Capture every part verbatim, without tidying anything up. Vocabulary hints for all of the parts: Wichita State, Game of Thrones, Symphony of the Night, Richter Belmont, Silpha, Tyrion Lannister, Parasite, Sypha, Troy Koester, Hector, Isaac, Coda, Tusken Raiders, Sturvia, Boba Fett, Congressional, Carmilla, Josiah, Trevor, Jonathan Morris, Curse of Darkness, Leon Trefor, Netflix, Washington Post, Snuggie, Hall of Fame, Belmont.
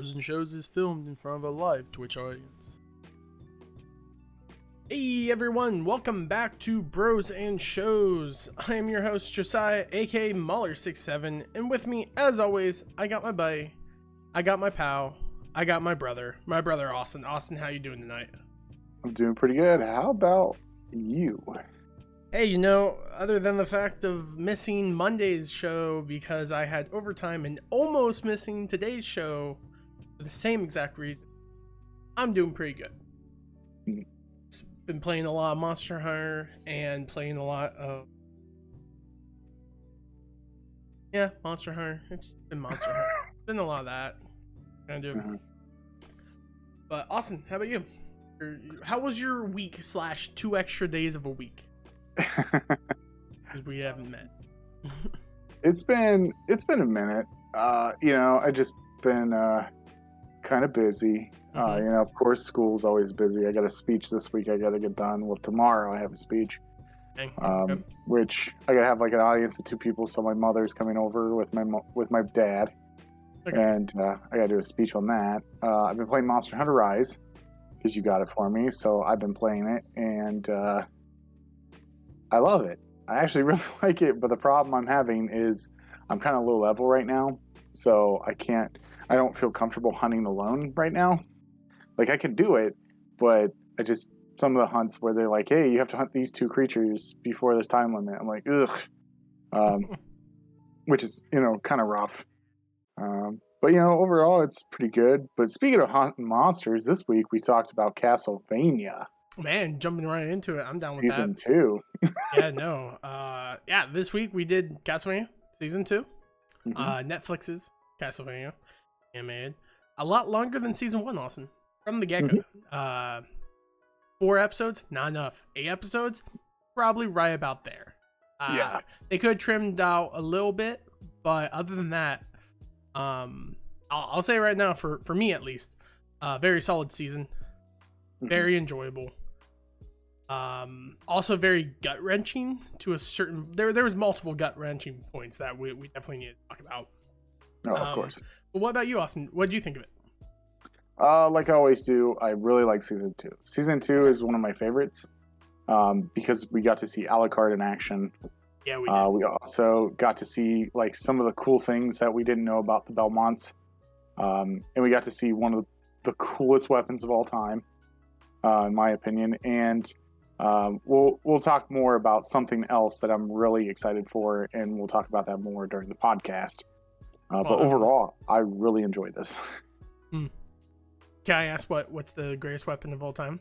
Chosen Shows is filmed in front of a live Twitch audience. Hey everyone, welcome back to Bros and Shows. I am your host Josiah, aka Mahler sixty-seven, and with me, as always, I got my buddy, I got my pal, I got my brother, my brother Austin. Austin, how you doing tonight? I'm doing pretty good. How about you? Hey, you know, other than the fact of missing Monday's show because I had overtime and almost missing today's show for the same exact reason, I'm doing pretty good. Been playing a lot of Monster Hunter and playing a lot of... Yeah, Monster Hunter. It's been Monster Hunter. It's been a lot of that. I do. Uh-huh. But Austin, how about you? How was your week slash two extra days of a week? Because we haven't met. it's been it's been a minute. Uh, you know, I just been uh, kind of busy. Mm-hmm. Uh, you know, of course, school's always busy. I got a speech this week. I got to get done. Well, tomorrow I have a speech, um, okay. which I got to have like an audience of two people. So my mother's coming over with my mo- with my dad, okay. and uh, I got to do a speech on that. Uh, I've been playing Monster Hunter Rise because you got it for me, so I've been playing it and. Uh, I love it. I actually really like it, but the problem I'm having is I'm kind of low level right now, so I can't, I don't feel comfortable hunting alone right now. Like, I can do it, but I just, some of the hunts where they're like, hey, you have to hunt these two creatures before this time limit. I'm like, ugh. Um, which is, you know, kind of rough. Um, but, you know, overall, it's pretty good. But speaking of hunting monsters, this week we talked about Castlevania. Man, jumping right into it. I'm down with season that. Season two. yeah, no. Uh, yeah, this week we did Castlevania season two. Mm-hmm. Uh, Netflix's Castlevania animated. A lot longer than season one, Austin. From the get go. Mm-hmm. Uh, four episodes, not enough. Eight episodes, probably right about there. Uh, yeah. They could have trimmed out a little bit, but other than that, um, I'll, I'll say right now, for, for me at least, uh, very solid season. Mm-hmm. Very enjoyable. Um, also very gut-wrenching to a certain... There there was multiple gut-wrenching points that we, we definitely need to talk about. Oh, um, of course. But what about you, Austin? What did you think of it? Uh, like I always do, I really like Season two. Season two is one of my favorites um, because we got to see Alucard in action. Yeah, we did. Uh, we also got to see like some of the cool things that we didn't know about the Belmonts. Um, and we got to see one of the coolest weapons of all time, uh, in my opinion. And... Um, we'll we'll talk more about something else that I'm really excited for, and we'll talk about that more during the podcast. Uh, but overall, I really enjoyed this. Hmm. Can I ask what, what's the greatest weapon of all time?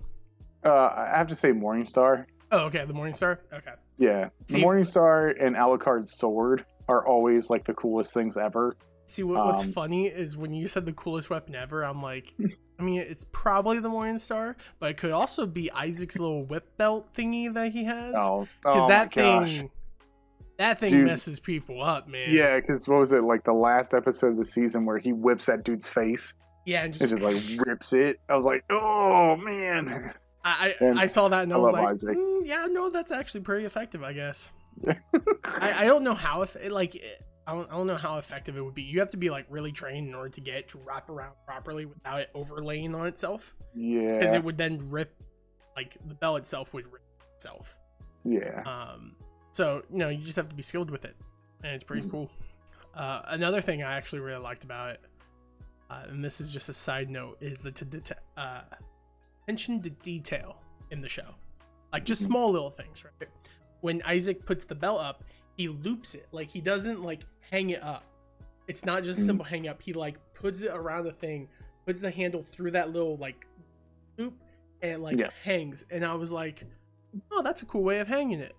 Uh, I have to say Morningstar. Oh, okay, the Morningstar? Okay. Yeah, see, the Morningstar and Alucard's sword are always like the coolest things ever. See, what, what's um, funny is when you said the coolest weapon ever, I'm like... I mean, it's probably the Morningstar, but it could also be Isaac's little whip belt thingy that he has. Oh, because oh that thing, gosh. that thing Dude. messes people up, man. Yeah, because what was it like the last episode of the season where he whips that dude's face? Yeah, and just, and just like rips it. I was like, oh man. I I, I saw that and I, I was like, mm, yeah, no, that's actually pretty effective, I guess. I, I don't know how if it, like. It, I don't, I don't know how effective it would be. You have to be like really trained in order to get it to wrap around properly without it overlaying on itself. Yeah, because it would then rip, like the bell itself would rip itself. Yeah. Um. So you know, you just have to be skilled with it, and it's pretty mm. cool. Uh, another thing I actually really liked about it, uh, and this is just a side note, is the t- t- uh, attention to detail in the show, like just mm-hmm. small little things. Right. When Isaac puts the bell up, he loops it. Like he doesn't like. hang it up. It's not just a simple hang up. He like puts it around the thing, puts the handle through that little like loop, and like yeah. hangs. And I was like, oh, that's a cool way of hanging it.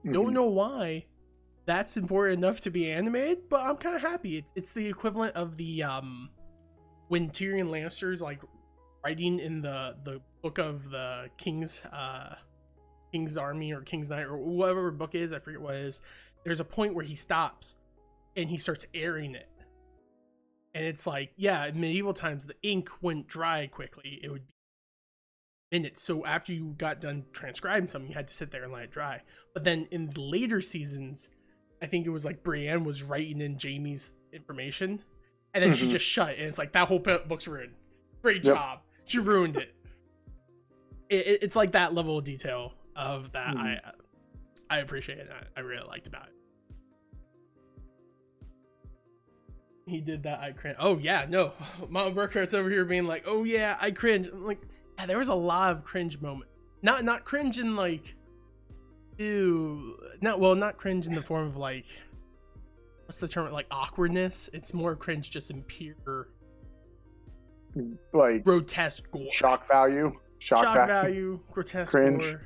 Mm-hmm. Don't know why that's important enough to be animated, but I'm kind of happy. It's it's the equivalent of the um when Tyrion Lannister's like writing in the the book of the King's uh King's Army or King's Knight or whatever book it is. I forget what it is. There's a point where he stops. And he starts airing it. And it's like, yeah, in medieval times, the ink wouldn't dry quickly. It would be minutes. So after you got done transcribing something, you had to sit there and let it dry. But then in the later seasons, I think it was like Brienne was writing in Jamie's information. And then mm-hmm. she just shut it. And it's like, that whole book's ruined. Great yep. job. She ruined it. it, it. It's like that level of detail of that. Mm-hmm. I I appreciate it. I, I really liked about it. He did that. I cringe. Oh, yeah. No. Mom Burkhart's over here being like, oh, yeah, I cringe. I'm like, yeah, there was a lot of cringe moments. Not, not cringe in like, ew. Not, well, not cringe in the form of like, what's the term? Like awkwardness. It's more cringe just in pure, like, grotesque gore. Shock value. Shock, shock value. value. Grotesque cringe. Gore.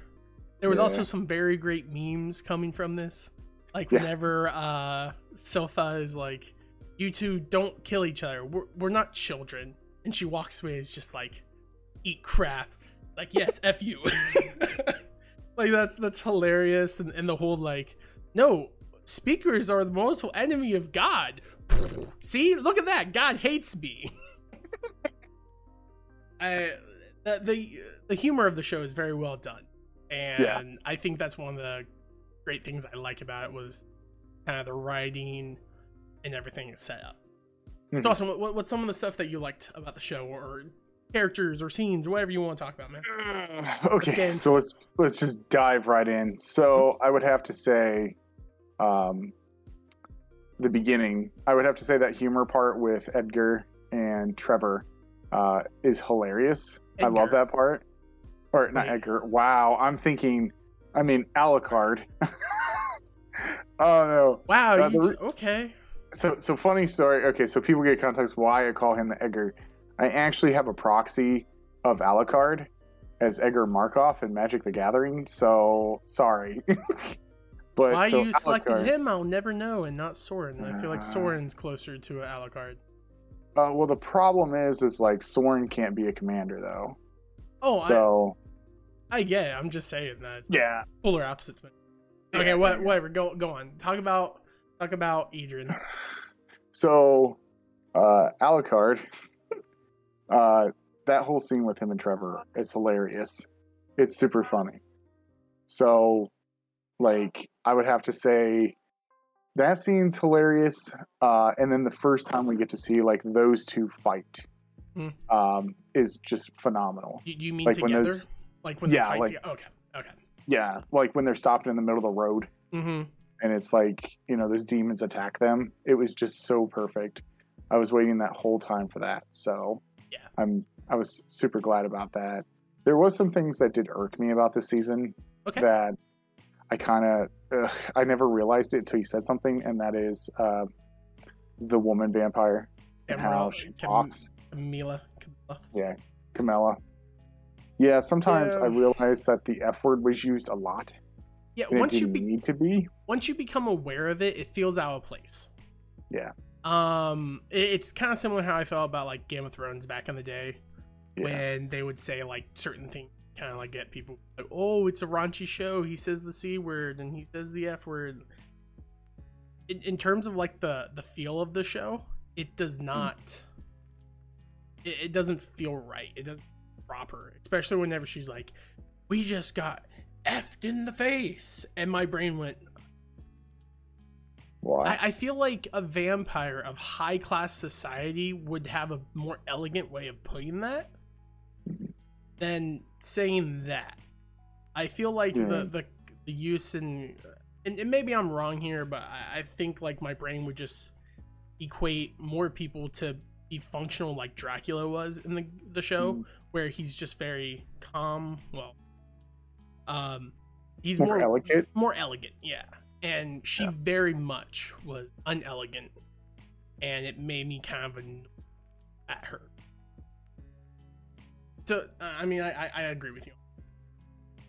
There was yeah. also some very great memes coming from this. Like, yeah. whenever uh, Silpha is like, you two don't kill each other. We're, we're not children. And she walks away and is just like, eat crap. Like, yes, F you. Like, that's that's hilarious. And, and the whole, like, no, speakers are the mortal enemy of God. See, look at that. God hates me. I, the, the, the humor of the show is very well done. And yeah. I think that's one of the great things I like about it was kind of the writing and everything is set up. Mm-hmm. So, Austin, what, what's some of the stuff that you liked about the show, or characters, or scenes, or whatever you want to talk about, man? Uh, okay, so let's let's just dive right in. So, I would have to say, um, the beginning. I would have to say that humor part with Edgar and Trevor uh, is hilarious. Edgar. I love that part. Or not yeah. Edgar. Wow, I'm thinking. I mean, Alucard. Oh no! Wow. Uh, you, the, okay. So, so funny story. Okay, so people get context why I call him the Edgar. I actually have a proxy of Alucard as Edgar Markov in Magic the Gathering. So sorry, but why so you Alucard, selected him, I'll never know, and not Sorin. I feel like Sorin's closer to Alucard. Uh, well, the problem is, is like Sorin can't be a commander though. Oh, so I, I get it. I'm just saying that. It's yeah, like polar opposites. Okay, yeah, what, yeah. whatever. Go, go on. Talk about. Talk about Adrian. So, uh, Alucard, uh, that whole scene with him and Trevor is hilarious. It's super funny. So, like, I would have to say that scene's hilarious. Uh, and then the first time we get to see, like, those two fight mm. um, is just phenomenal. You, you mean like together? When those, like, when yeah, they fight like, together? Okay, okay. Yeah, like when they're stopped in the middle of the road. Mm-hmm. And it's like, you know, those demons attack them. It was just so perfect. I was waiting that whole time for that. So yeah, I'm, I was super glad about that. There was some things that did irk me about this season okay. that I kind of, I never realized it until you said something. And that is uh, the woman vampire and how she talks. Camilla. Camilla. Yeah, Camilla. Yeah, sometimes um, I realized that the F word was used a lot. Yeah, once you be- need to be. Once you become aware of it, it feels out of place. Yeah. Um, it, it's kind of similar how I felt about like Game of Thrones back in the day, yeah. when they would say like certain things, kind of like get people like, "Oh, it's a raunchy show. He says the C word and he says the F word." In, in terms of like the the feel of the show, it does not. Mm. It, it doesn't feel right. It doesn't feel proper, especially whenever she's like, "We just got effed in the face," and my brain went. I, I feel like a vampire of high class society would have a more elegant way of putting that than saying that. I feel like mm. the, the the use in, and, and maybe I'm wrong here, but I, I think like my brain would just equate more people to be functional like Dracula was in the, the show, mm. where he's just very calm. Well, um, he's more, more elegant. More elegant, yeah. And she yeah. very much was unelegant, and it made me kind of annoyed at her. So, I mean, I, I agree with you.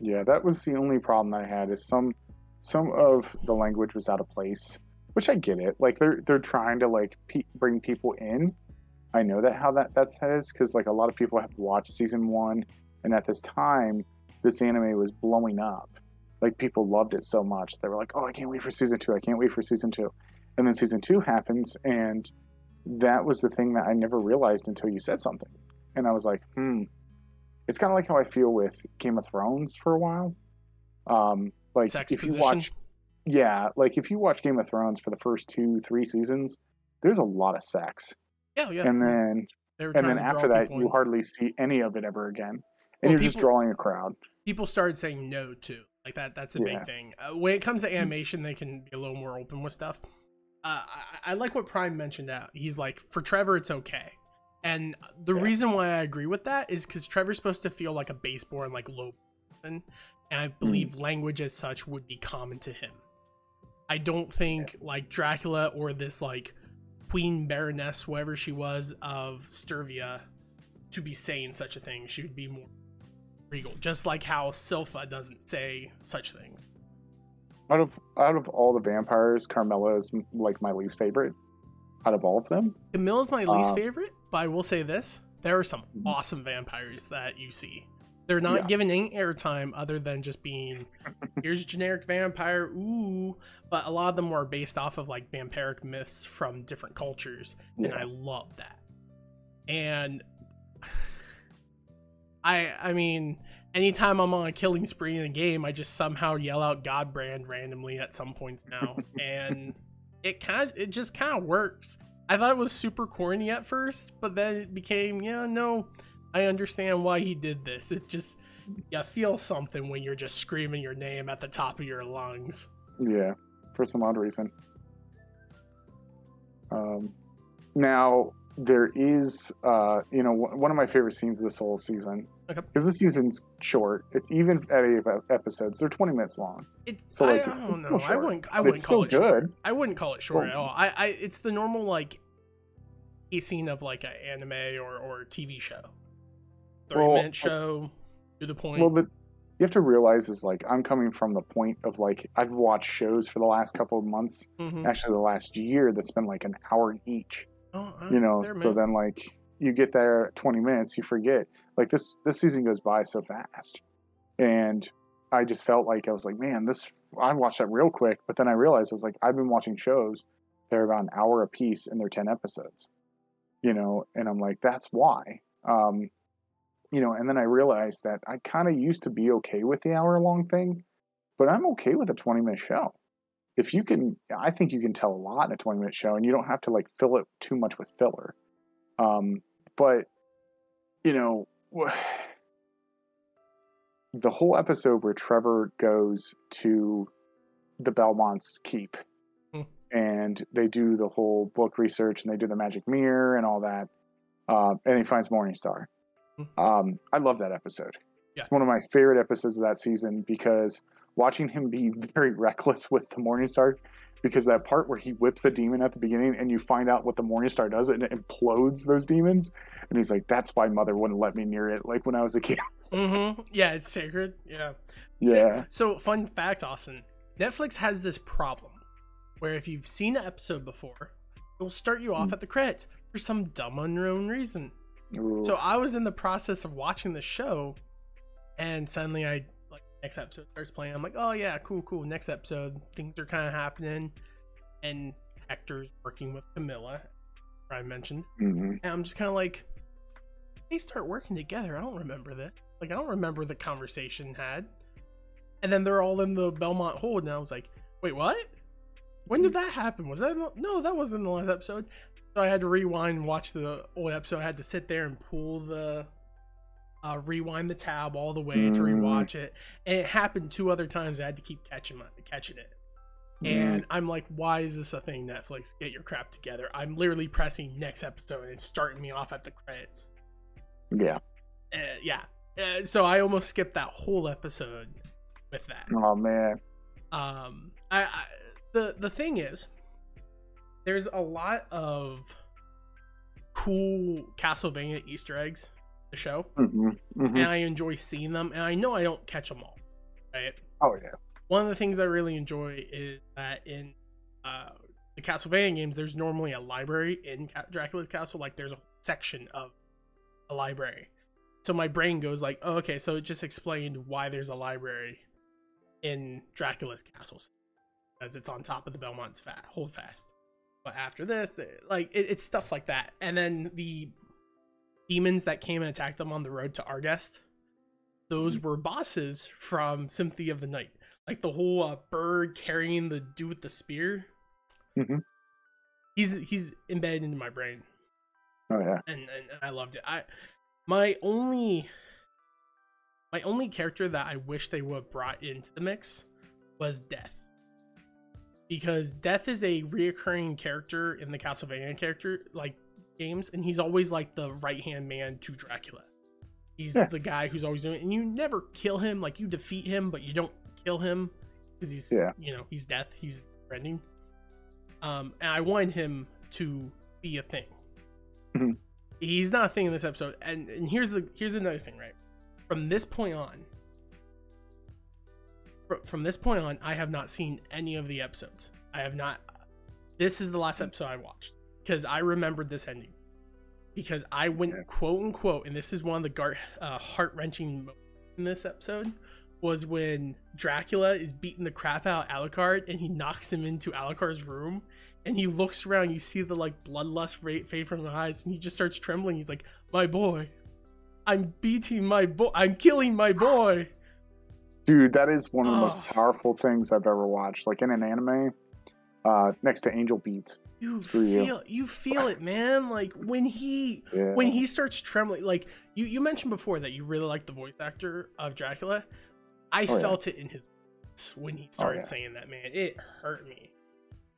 Yeah, that was the only problem that I had is some some of the language was out of place, which I get it. Like, they're they're trying to, like, pe- bring people in. I know that how that, that says, because, like, a lot of people have watched season one, and at this time, this anime was blowing up. Like, people loved it so much. They were like, oh, I can't wait for season two. I can't wait for season two. And then season two happens, and that was the thing that I never realized until you said something. And I was like, hmm. It's kind of like how I feel with Game of Thrones for a while. Um, like, Sex if position. you watch... Yeah, like, if you watch Game of Thrones for the first two, three seasons, there's a lot of sex. Yeah, yeah. And then, and then after that, people. You hardly see any of it ever again. And well, you're people, just drawing a crowd. People started saying no, too. Like, that. that's a yeah. big thing. Uh, when it comes to animation, they can be a little more open with stuff. Uh, I, I like what Prime mentioned out. He's like, for Trevor, it's okay. And the yeah. reason why I agree with that is because Trevor's supposed to feel like a baseborn, like, low person. And I believe mm. language as such would be common to him. I don't think, yeah. like, Dracula or this, like, Queen Baroness, whoever she was, of Sturvia, to be saying such a thing. She would be more regal, just like how Silpha doesn't say such things. Out of out of all the vampires, Carmilla is like my least favorite. Out of all of them, Carmilla's my least uh, favorite. But I will say this: there are some awesome vampires that you see. They're not yeah. given any airtime other than just being, here's a generic vampire, ooh. But a lot of them are based off of like vampiric myths from different cultures, yeah. and I love that. And I I mean, anytime I'm on a killing spree in a game, I just somehow yell out Godbrand randomly at some points now. And it kind of, it just kind of works. I thought it was super corny at first, but then it became, yeah, no, I understand why he did this. It just, you feel something when you're just screaming your name at the top of your lungs. Yeah, for some odd reason. Um, now... There is, uh, you know, one of my favorite scenes of this whole season. Okay. Because this season's short. It's even at eight episodes. They're twenty minutes long. It's, so like, I don't it's know. I wouldn't. I wouldn't it's call still it good. Short. I wouldn't call it short well, at all. I, I. It's the normal like a scene of like an anime or or T V show. Thirty well, minute show. I, to the point. Well, the, you have to realize is like I'm coming from the point of like I've watched shows for the last couple of months. Mm-hmm. Actually, the last year that's been like an hour each. Oh, you know, there, so then like you get there at twenty minutes, you forget. Like this, this season goes by so fast, and I just felt like I was like, man, this I watched that real quick. But then I realized I was like, I've been watching shows that are about an hour a piece, and they're ten episodes. You know, and I'm like, that's why. Um, you know, and then I realized that I kind of used to be okay with the hour long thing, but I'm okay with a twenty minute show. If you can, I think you can tell a lot in a twenty-minute show, and you don't have to, like, fill it too much with filler. Um, but, you know, the whole episode where Trevor goes to the Belmont's keep, mm. and they do the whole book research, and they do the magic mirror and all that, uh, and he finds Morningstar. Mm. Um, I love that episode. Yeah. It's one of my favorite episodes of that season because... watching him be very reckless with the Morningstar, because that part where he whips the demon at the beginning and you find out what the Morningstar does and it implodes those demons, and he's like, "That's why Mother wouldn't let me near it." Like when I was a kid. Mm-hmm. Yeah, it's sacred. Yeah. Yeah. So, fun fact, Austin, Netflix has this problem where if you've seen an episode before, it will start you off mm-hmm. at the credits for some dumb unknown reason. Ooh. So I was in the process of watching the show, and suddenly I. Next episode starts playing. I'm like, oh yeah, cool, cool. Next episode, things are kind of happening, and Hector's working with Carmilla, I mentioned, mm-hmm. and I'm just kind of like, they start working together. I don't remember that. Like, I don't remember the conversation had, and then they're all in the Belmont hold, and I was like, wait, what? When did that happen? Was that no? That wasn't the last episode. So I had to rewind and watch the old episode. I had to sit there and pull the. Uh, rewind the tab all the way mm. to rewatch it, and it happened two other times. I had to keep catching my, catching it, and mm. I'm like, "Why is this a thing? Netflix, get your crap together!" I'm literally pressing next episode, and it's starting me off at the credits. Yeah, uh, yeah. Uh, so I almost skipped that whole episode with that. Oh man. Um, I, I the the thing is, there's a lot of cool Castlevania Easter eggs. The show mm-hmm, mm-hmm. and I enjoy seeing them, and I know I don't catch them all, right? Oh yeah. One of the things I really enjoy is that in uh the Castlevania games, there's normally a library in Dracula's castle. Like there's a section of a library, so my brain goes like, oh, okay, so it just explained why there's a library in Dracula's castle, because it's on top of the Belmont's fat holdfast. But after this, they, like it, it's stuff like that, and then the demons that came and attacked them on the road to Argest, those were bosses from Symphony of the Night. Like the whole uh, bird carrying the dude with the spear. Mm-hmm. He's he's embedded into my brain. Oh yeah. And, and I loved it. I my only my only character that I wish they would have brought into the mix was Death. Because Death is a reoccurring character in the Castlevania character like games, and he's always like the right-hand man to Dracula. He's yeah. the guy who's always doing it, and you never kill him. Like, you defeat him, but you don't kill him because he's, yeah. you know, he's Death. He's threatening. Um, and I wanted him to be a thing. Mm-hmm. He's not a thing in this episode. And and here's the here's another thing, right? From this point on, fr- from this point on, I have not seen any of the episodes. I have not. This is the last episode I watched because I remembered this ending. Because I went yeah. quote unquote, and this is one of the gar- uh, heart-wrenching moments in this episode, was when Dracula is beating the crap out of Alucard, and he knocks him into Alucard's room, and he looks around, you see the like bloodlust rate fade from his eyes, and he just starts trembling. He's like, "My boy, I'm beating my boy, I'm killing my boy." Dude, that is one of the oh. most powerful things I've ever watched. Like in an anime. Uh, next to Angel Beats. You feel you. you feel it, man. Like when he yeah. when he starts trembling. Like you, you mentioned before that you really like the voice actor of Dracula. I oh, felt yeah. it in his voice when he started oh, yeah. saying that, man. It hurt me.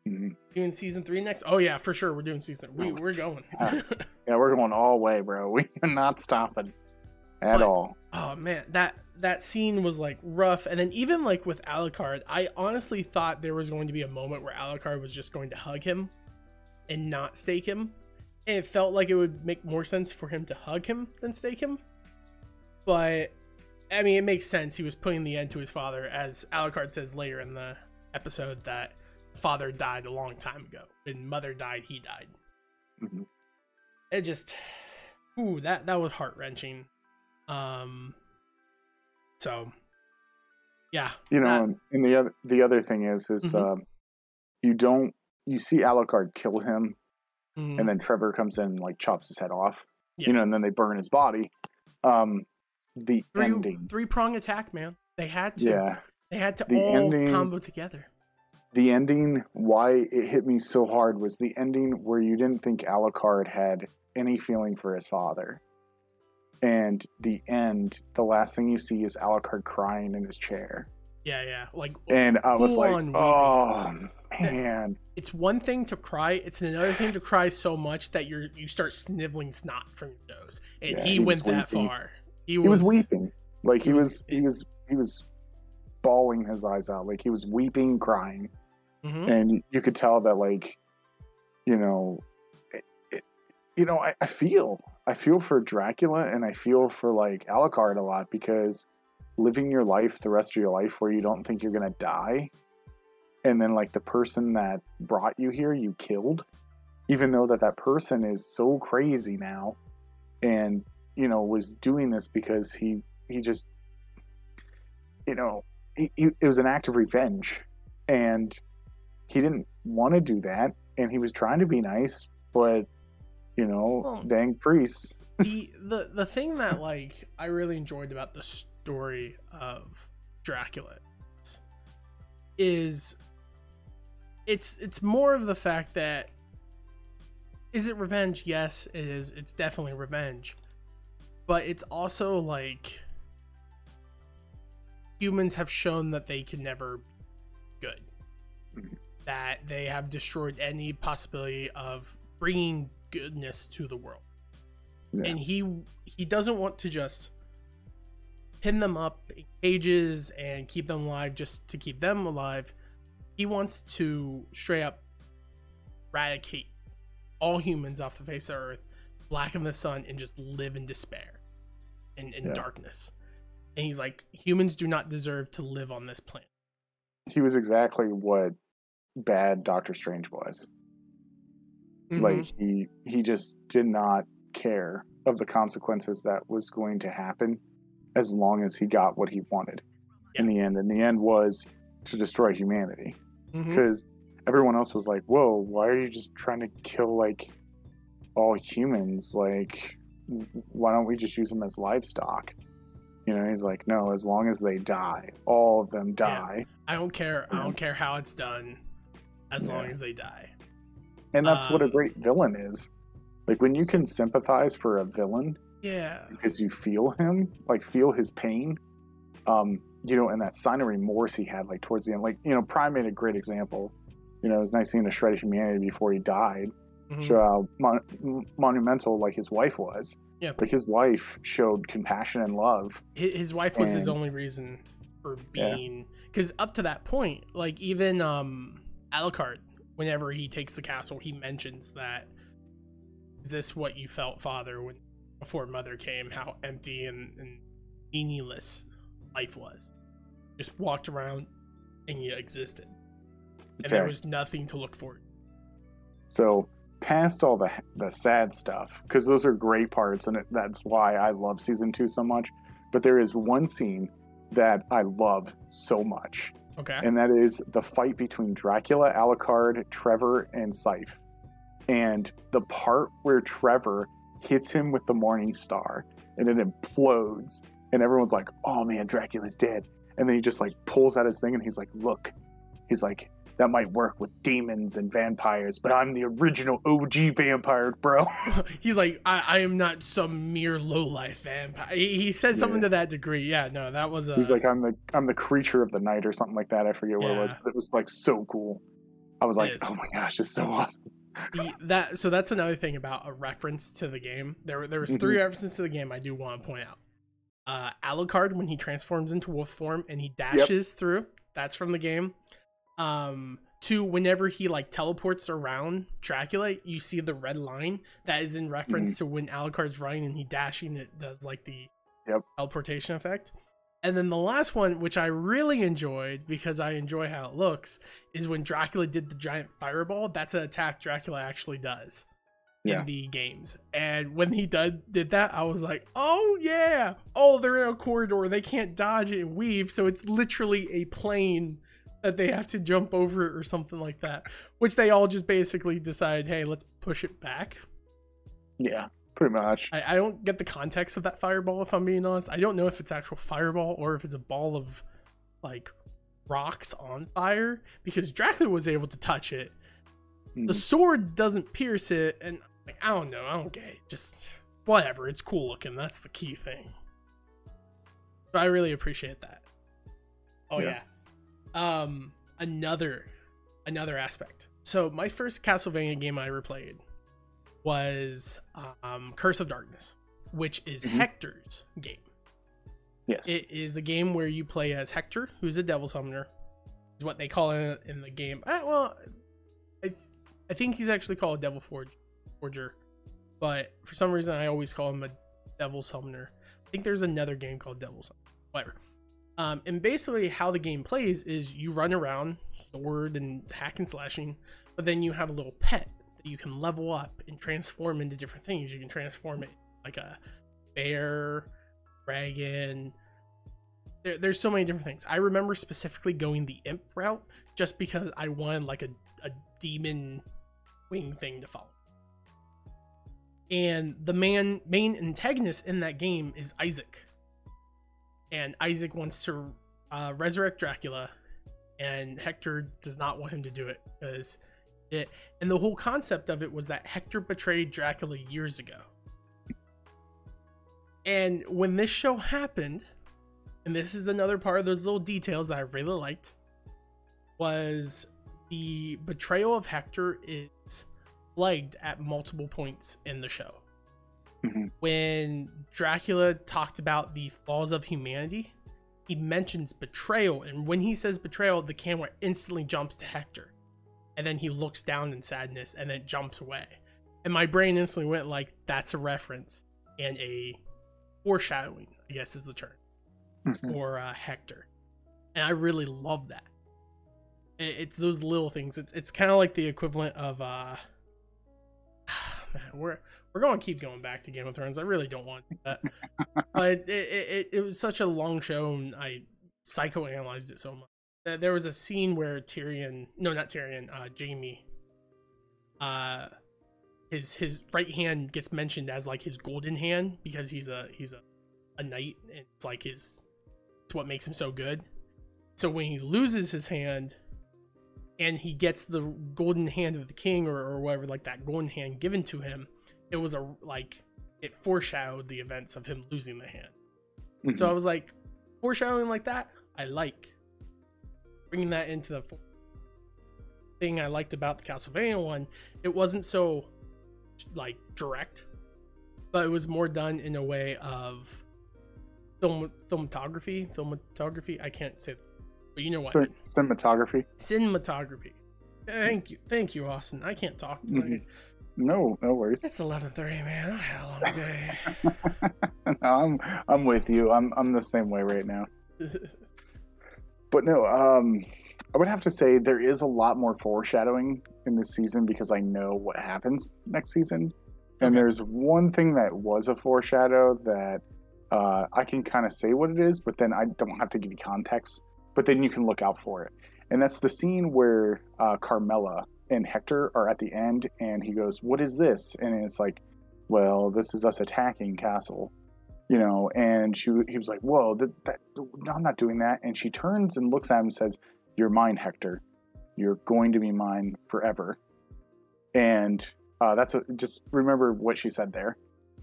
Mm-hmm. Doing season three next? Oh yeah, for sure. We're doing season three. We, we're going. uh, yeah, we're going all way, bro. We are not stopping at but, all. Oh man, that. That scene was like rough, and then even like with Alucard, I honestly thought there was going to be a moment where Alucard was just going to hug him and not stake him, and it felt like it would make more sense for him to hug him than stake him. But I mean, it makes sense. He was putting the end to his father, as Alucard says later in the episode that father died a long time ago, and mother died, he died. Mm-hmm. It just, ooh, that that was heart-wrenching. Um. So, yeah, you know, that... and, and the other the other thing is is mm-hmm. um, you don't you see Alucard kill him, mm-hmm. and then Trevor comes in and like chops his head off, yeah. you know, and then they burn his body. Um, the three, ending three prong attack, man. They had to, yeah. They had to the all ending, combo together. The ending, why it hit me so hard, was the ending where you didn't think Alucard had any feeling for his father. And the end, the last thing you see is Alucard crying in his chair. Yeah, yeah. Like, and I was like, oh, man. It's one thing to cry. It's another thing to cry so much that you you start sniveling snot from your nose. And yeah, he, he went that far. He was, he was weeping. Like, he, he, was, was, he was he was bawling his eyes out. Like, he was weeping, crying. Mm-hmm. And you could tell that, like, you know, it, it, you know, I, I feel... I feel for Dracula and I feel for like Alucard a lot, because living your life, the rest of your life, where you don't think you're going to die, and then like the person that brought you here, you killed, even though that that person is so crazy now and, you know, was doing this because he, he just, you know, he, he, it was an act of revenge, and he didn't want to do that. And he was trying to be nice, but you know, well, dang priests. the, the the thing that like I really enjoyed about the story of Dracula is it's it's more of the fact that, is it revenge? Yes, it is. It's definitely revenge, but it's also like humans have shown that they can never be good, that they have destroyed any possibility of bringing goodness to the world, yeah. and he he doesn't want to just pin them up in cages and keep them alive just to keep them alive. He wants to straight up eradicate all humans off the face of Earth, blacken the sun, and just live in despair and in yeah. darkness. And he's like, humans do not deserve to live on this planet. He was exactly what bad Doctor Strange was. Like, he he just did not care of the consequences that was going to happen as long as he got what he wanted yeah. in the end. And the end was to destroy humanity, because mm-hmm. everyone else was like, whoa, why are you just trying to kill, like, all humans? Like, why don't we just use them as livestock? You know, he's like, no, as long as they die, all of them die. Yeah. I don't care. And I don't care how it's done as yeah. long as they die. And that's um, what a great villain is. Like, when you can sympathize for a villain, yeah, because you feel him, like, feel his pain, um, you know, and that sign of remorse he had, like, towards the end. Like, you know, Prime made a great example. You know, it was nice seeing the shred of humanity before he died. Mm-hmm. So uh, mon- monumental, like his wife was. Yeah. Like, his wife showed compassion and love. His, his wife was and, his only reason for being... Because yeah. up to that point, like, even um, Alucard, whenever he takes the castle, he mentions that, is this what you felt, Father, when before Mother came, how empty and, and meaningless life was. Just walked around and you existed. And okay. there was nothing to look for. So past all the the sad stuff, because those are great parts, and it, that's why I love season two so much. But there is one scene that I love so much. Okay. And that is the fight between Dracula, Alucard, Trevor, and Sypha. And the part where Trevor hits him with the Morningstar and it implodes, and everyone's like, oh man, Dracula's dead. And then he just like pulls out his thing and he's like, look, he's like, that might work with demons and vampires, but I'm the original O G vampire, bro. He's like, I, I am not some mere lowlife vampire. He, he said yeah. something to that degree. Yeah, no, that was a... He's like, I'm the I'm the creature of the night or something like that. I forget what yeah. it was, but it was like so cool. I was like, oh my gosh, it's so awesome. The, that so that's another thing about a reference to the game. There there was three mm-hmm. references to the game I do want to point out. Uh, Alucard, when he transforms into wolf form and he dashes yep. through, that's from the game. Um, to whenever he like teleports around Dracula, you see the red line that is in reference mm-hmm. to when Alucard's running and he dashing. It does like the yep. teleportation effect. And then the last one, which I really enjoyed because I enjoy how it looks, is when Dracula did the giant fireball. That's an attack Dracula actually does yeah. in the games. And when he did, did that, I was like, oh yeah, oh, they're in a corridor. They can't dodge it and weave. So it's literally a plane that they have to jump over or something like that, which they all just basically decided, hey, let's push it back. Yeah. Pretty much. I, I don't get the context of that fireball, if I'm being honest. I don't know if it's actual fireball or if it's a ball of, like, rocks on fire. Because Dracula was able to touch it. Mm. The sword doesn't pierce it. And, like, I don't know. I don't get it. Just, whatever. It's cool looking. That's the key thing. But I really appreciate that. Oh, yeah. yeah. Um, another, another aspect. So, my first Castlevania game I ever played was um, Curse of Darkness, which is mm-hmm. Hector's game. Yes. It is a game where you play as Hector, who's a devil summoner, is what they call it in the game. Uh, well, I, I think he's actually called a devil forge, forger, but for some reason I always call him a devil summoner. I think there's another game called Devil Summoner, whatever. Um, and basically how the game plays is you run around, sword and hack and slashing, but then you have a little pet you can level up and transform into different things. You can transform it like a bear, dragon. There, there's so many different things. I remember specifically going the imp route just because I wanted like a, a demon wing thing to follow. And the man main antagonist in that game is Isaac. And Isaac wants to uh, resurrect Dracula, and Hector does not want him to do it because... It, and the whole concept of it was that Hector betrayed Dracula years ago. And when this show happened, and this is another part of those little details that I really liked, was the betrayal of Hector is flagged at multiple points in the show. Mm-hmm. When Dracula talked about the flaws of humanity, he mentions betrayal, and when he says betrayal, the camera instantly jumps to Hector. And then he looks down in sadness and then jumps away. And my brain instantly went like, that's a reference and a foreshadowing, I guess is the term, mm-hmm. for uh, Hector. And I really love that. It's those little things. It's it's kind of like the equivalent of, uh, man, we're we're going to keep going back to Game of Thrones. I really don't want that. But it, it, it was such a long show and I psychoanalyzed it so much. There was a scene where Tyrion, no, not Tyrion, uh, Jamie, uh, his his right hand gets mentioned as like his golden hand because he's a he's a, a knight. And it's like his, it's what makes him so good. So when he loses his hand, and he gets the golden hand of the king or or whatever, like that golden hand given to him, it was a like it foreshadowed the events of him losing the hand. Mm-hmm. So I was like, foreshadowing like that, I like bringing that into the for- thing I liked about the Castlevania one. It wasn't so like direct, but it was more done in a way of film filmatography, filmatography. I can't say that, but you know what? Sorry, cinematography. Cinematography. Thank you, thank you, Austin. I can't talk tonight. Mm-hmm. No, no worries. It's eleven thirty, man. I had a long day. No, I'm I'm with you. I'm I'm the same way right now. But no, um, I would have to say there is a lot more foreshadowing in this season because I know what happens next season. And okay. There's one thing that was a foreshadow that uh, I can kind of say what it is, but then I don't have to give you context. But then you can look out for it. And that's the scene where uh, Carmilla and Hector are at the end, and he goes, "What is this?" And it's like, "Well, this is us attacking Castle," you know. And she, he was like, "Whoa, that, that, no, I'm not doing that." And she turns and looks at him and says, "You're mine, Hector. You're going to be mine forever." And uh, that's a, just remember what she said there.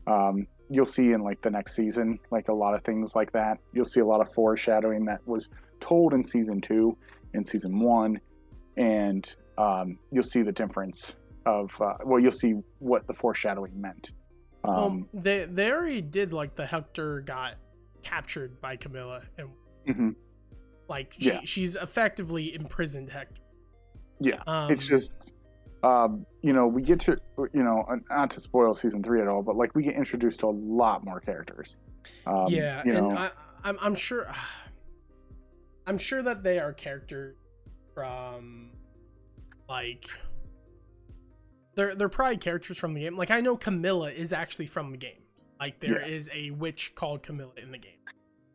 Um, you'll see in like the next season, like a lot of things like that. You'll see a lot of foreshadowing that was told in season two, in season one, and Um, you'll see the difference of, uh, well, you'll see what the foreshadowing meant. Um, um, they they already did, like, the Hector got captured by Carmilla. And, mm-hmm. like, she, yeah. she's effectively imprisoned Hector. Yeah, um, it's just, um, you know, we get to, you know, not to spoil season three at all, but, like, we get introduced to a lot more characters. Um, yeah, you know, and I, I'm, I'm sure, I'm sure that they are characters from... Like, they're they're probably characters from the game. Like, I know Carmilla is actually from the game. Like, there yeah. is a witch called Carmilla in the game.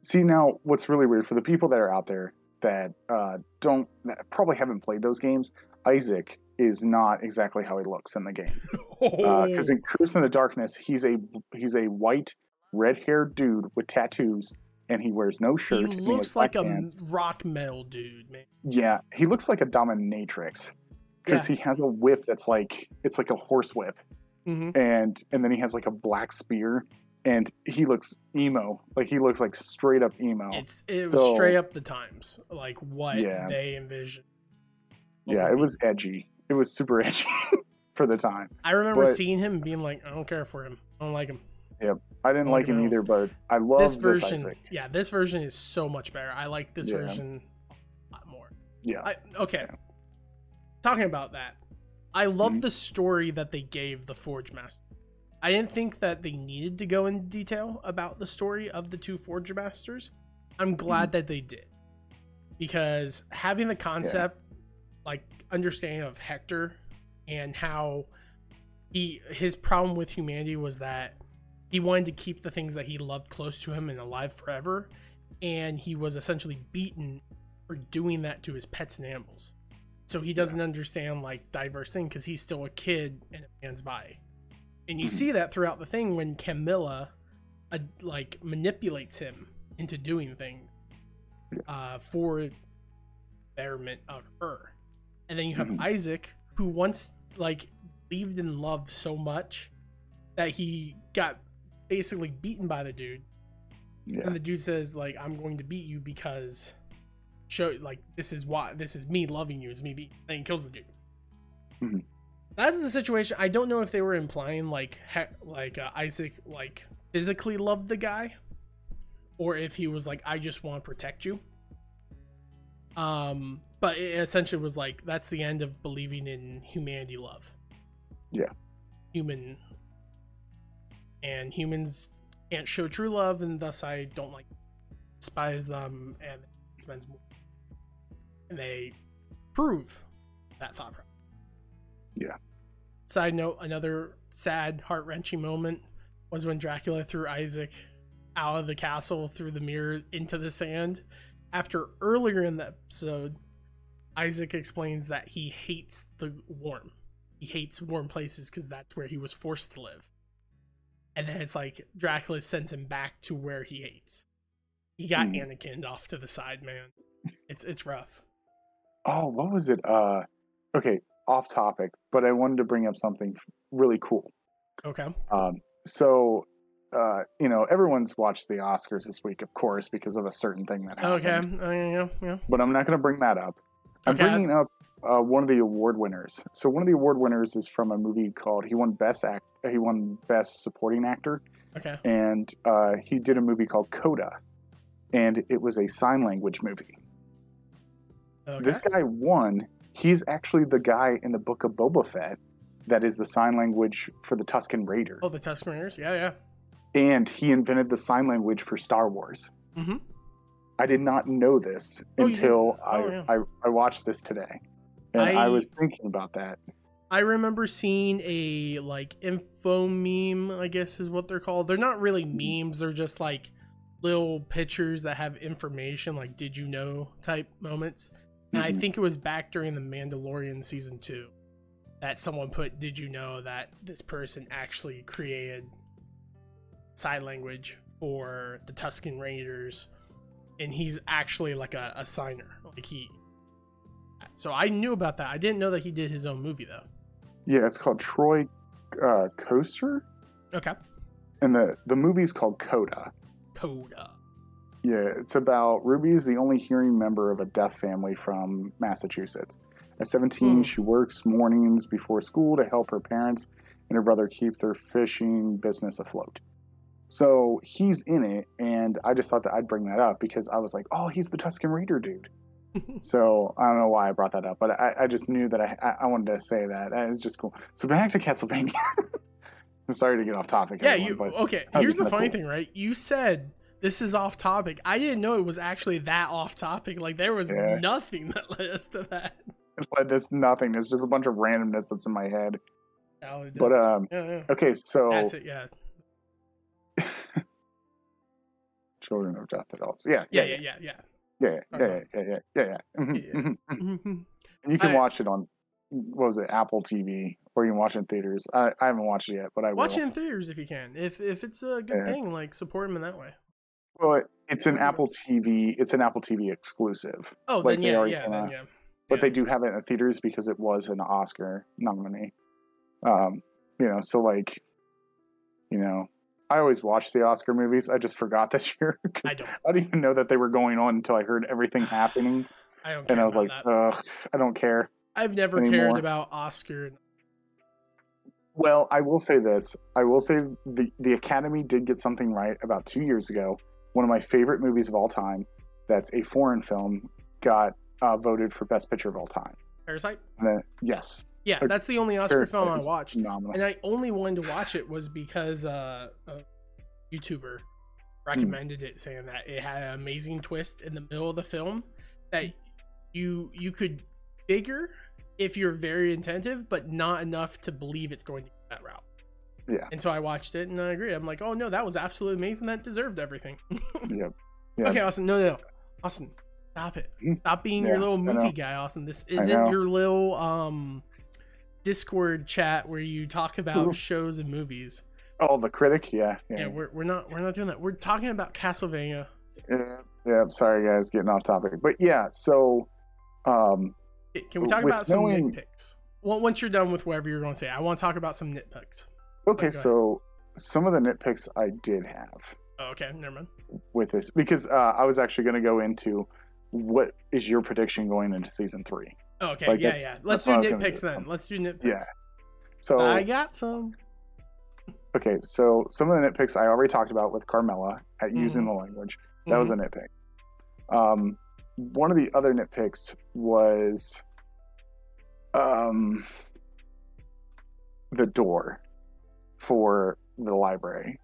See, now, what's really weird, for the people that are out there that uh, don't, that probably haven't played those games, Isaac is not exactly how he looks in the game. Because oh. uh, in Curse in the Darkness, he's a, he's a white, red-haired dude with tattoos, and he wears no shirt. He looks like a hands. rock metal dude, man. Yeah, he looks like a dominatrix. Because yeah. he has a whip that's like, it's like a horse whip. Mm-hmm. And and then he has like a black spear. And he looks emo. Like he looks like straight up emo. It's It so, was straight up the times. Like what yeah. they envisioned. What yeah, it mean? was edgy. It was super edgy for the time. I remember but, seeing him and being like, I don't care for him. I don't like him. Yep. I didn't I like him know. either, but I love this version. This Isaac. Yeah, this version is so much better. I like this yeah. version a lot more. Yeah. I, okay. Yeah. Talking about that, I love mm-hmm. the story that they gave the Forge Master. I didn't think that they needed to go into detail about the story of the two Forge Masters. I'm glad mm-hmm. that they did, because having the concept, yeah. like understanding of Hector and how he his problem with humanity was that he wanted to keep the things that he loved close to him and alive forever, and he was essentially beaten for doing that to his pets and animals. So he doesn't yeah. understand like diverse things because he's still a kid in a man's body. And you mm-hmm. see that throughout the thing when Carmilla uh, like manipulates him into doing things uh, for betterment of her. And then you have mm-hmm. Isaac, who once like believed in love so much that he got basically beaten by the dude. Yeah. And the dude says like, I'm going to beat you because... show like this is why this is me loving you, is me being, and he kills the dude. Mm-hmm. That's the situation. I don't know if they were implying like he, like uh, Isaac like physically loved the guy, or if he was like, I just want to protect you. Um, but it essentially was like that's the end of believing in humanity, love. Yeah, human and humans can't show true love, and thus I don't like despise them and it spends more. And they prove that thought process. Yeah. Side note, another sad, heart-wrenching moment was when Dracula threw Isaac out of the castle through the mirror into the sand. After earlier in the episode, Isaac explains that he hates the warm. He hates warm places because that's where he was forced to live. And then it's like Dracula sends him back to where he hates. He got mm. Anakin'd off to the side, man. It's it's rough. Oh, what was it? Uh, okay, off topic, but I wanted to bring up something really cool. Okay. Um, so, uh, you know, everyone's watched the Oscars this week, of course, because of a certain thing that happened. Okay. Uh, yeah, yeah. But I'm not going to bring that up. I'm okay. bringing up uh, one of the award winners. So one of the award winners is from a movie called, he won Best Act. He won Best Supporting Actor. Okay. And uh, he did a movie called Coda. And it was a sign language movie. Okay. This guy won. He's actually the guy in the Book of Boba Fett that is the sign language for the Tusken Raiders. Oh, the Tusken Raiders? Yeah, yeah. And he invented the sign language for Star Wars. Mm-hmm. I did not know this oh, until I, oh, yeah. I, I watched this today. And I, I was thinking about that. I remember seeing a, like, info meme, I guess is what they're called. They're not really memes. They're just, like, little pictures that have information, like, did you know type moments. And mm-hmm. I think it was back during The Mandalorian Season two that someone put, did you know that this person actually created sign language for the Tusken Raiders? And he's actually like a, a signer. Like he, so I knew about that. I didn't know that he did his own movie though. Yeah, it's called Troy uh, Koester. Okay. And the, the movie's called Coda. Coda. Yeah, it's about Ruby is the only hearing member of a deaf family from Massachusetts. At seventeen, mm. she works mornings before school to help her parents and her brother keep their fishing business afloat. So he's in it, and I just thought that I'd bring that up because I was like, oh, he's the Tusken Raider dude. So I don't know why I brought that up, but I, I just knew that I, I wanted to say that. It's just cool. So back to Castlevania. I'm sorry to get off topic. Yeah, everyone, you but okay. Here's the funny cool. thing, right? You said this is off topic. I didn't know it was actually that off topic. Like there was yeah. nothing that led us to that. It led us nothing. It's just a bunch of randomness that's in my head. No, but um, yeah, yeah. okay, so that's it. Yeah. Children of Death Adults. Yeah, yeah, yeah, yeah, yeah, yeah, yeah, yeah, yeah, yeah, yeah. And you can watch it on what was it, Apple T V, or you can watch it in theaters. I, I haven't watched it yet, but I will. Watch it in theaters if you can. If if it's a good thing, like support them in that way. Well, it's an Apple T V. It's an Apple T V exclusive. Oh, then yeah, yeah, then yeah. But they do have it in theaters because it was an Oscar nominee. Um, you know, so like, you know. I always watch the Oscar movies. I just forgot this year because I don't. I didn't even know that they were going on until I heard everything happening. I don't care and I was like, ugh, I don't care. I've never anymore. cared about Oscar. Well, I will say this. I will say the, the Academy did get something right about two years ago. One of my favorite movies of all time that's a foreign film got uh, voted for Best Picture of all time. Parasite? Then, yes. Yeah, that's the only Oscar film I watched. Phenomenal. And I only wanted to watch it was because uh, a YouTuber recommended mm. it, saying that it had an amazing twist in the middle of the film that you you could figure if you're very attentive, but not enough to believe it's going to go that route. Yeah. And so I watched it and I agree. I'm like, oh no, that was absolutely amazing. That deserved everything. Yep. Yep. Okay, Austin. No, no, no. Austin, stop it. Stop being yeah, your little movie guy, Austin. This isn't your little... um. Discord chat where you talk about shows and movies. Oh, the critic, yeah, yeah. yeah we're we're not we're not doing that. We're talking about Castlevania. Yeah, yeah. I'm sorry, guys, getting off topic, but yeah. So, um, can we talk about some knowing... nitpicks? Well, once you're done with whatever you're going to say, I want to talk about some nitpicks. Okay, so some of the nitpicks I did have. Oh, okay, never mind. With this, because uh, I was actually going to go into what is your prediction going into season three. Oh, okay, like yeah, yeah. Let's do nitpicks do. then. Let's do nitpicks. Yeah. So I got some. Okay, so some of the nitpicks I already talked about with Carmilla at mm. using the language. That mm-hmm. was a nitpick. Um, one of the other nitpicks was um the door for the library.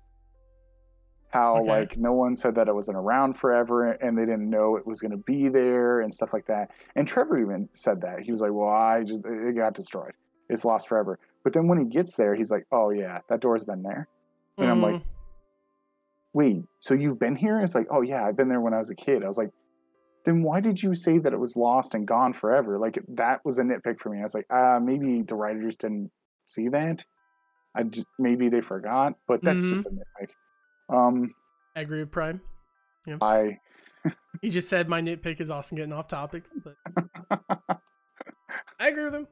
How okay. like no one said that it wasn't around forever and they didn't know it was going to be there and stuff like that. And Trevor even said that. He was like, well, I just, it got destroyed. It's lost forever. But then when he gets there, he's like, oh yeah, that door's been there. And mm-hmm. I'm like, wait, so you've been here? And it's like, oh yeah, I've been there when I was a kid. I was like, then why did you say that it was lost and gone forever? Like that was a nitpick for me. I was like, ah, uh, maybe the writers didn't see that. I j- maybe they forgot, but that's mm-hmm. just a nitpick. Um, I agree with Prime. Yeah. I. He just said my nitpick is Austin getting off topic, but I agree with him.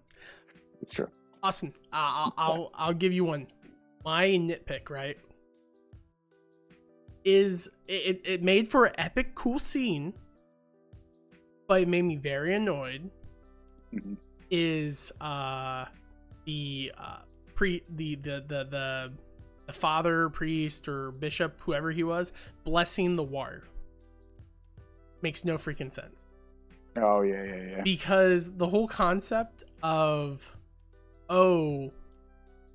It's true. Austin, I'll I'll, I'll give you one. my nitpick, right, is it, it made for an epic cool scene, but it made me very annoyed. Mm-hmm. Is uh the uh pre the the the the, the father, priest, or bishop, whoever he was, blessing the ward. Makes no freaking sense. Oh yeah, yeah, yeah. Because the whole concept of, oh,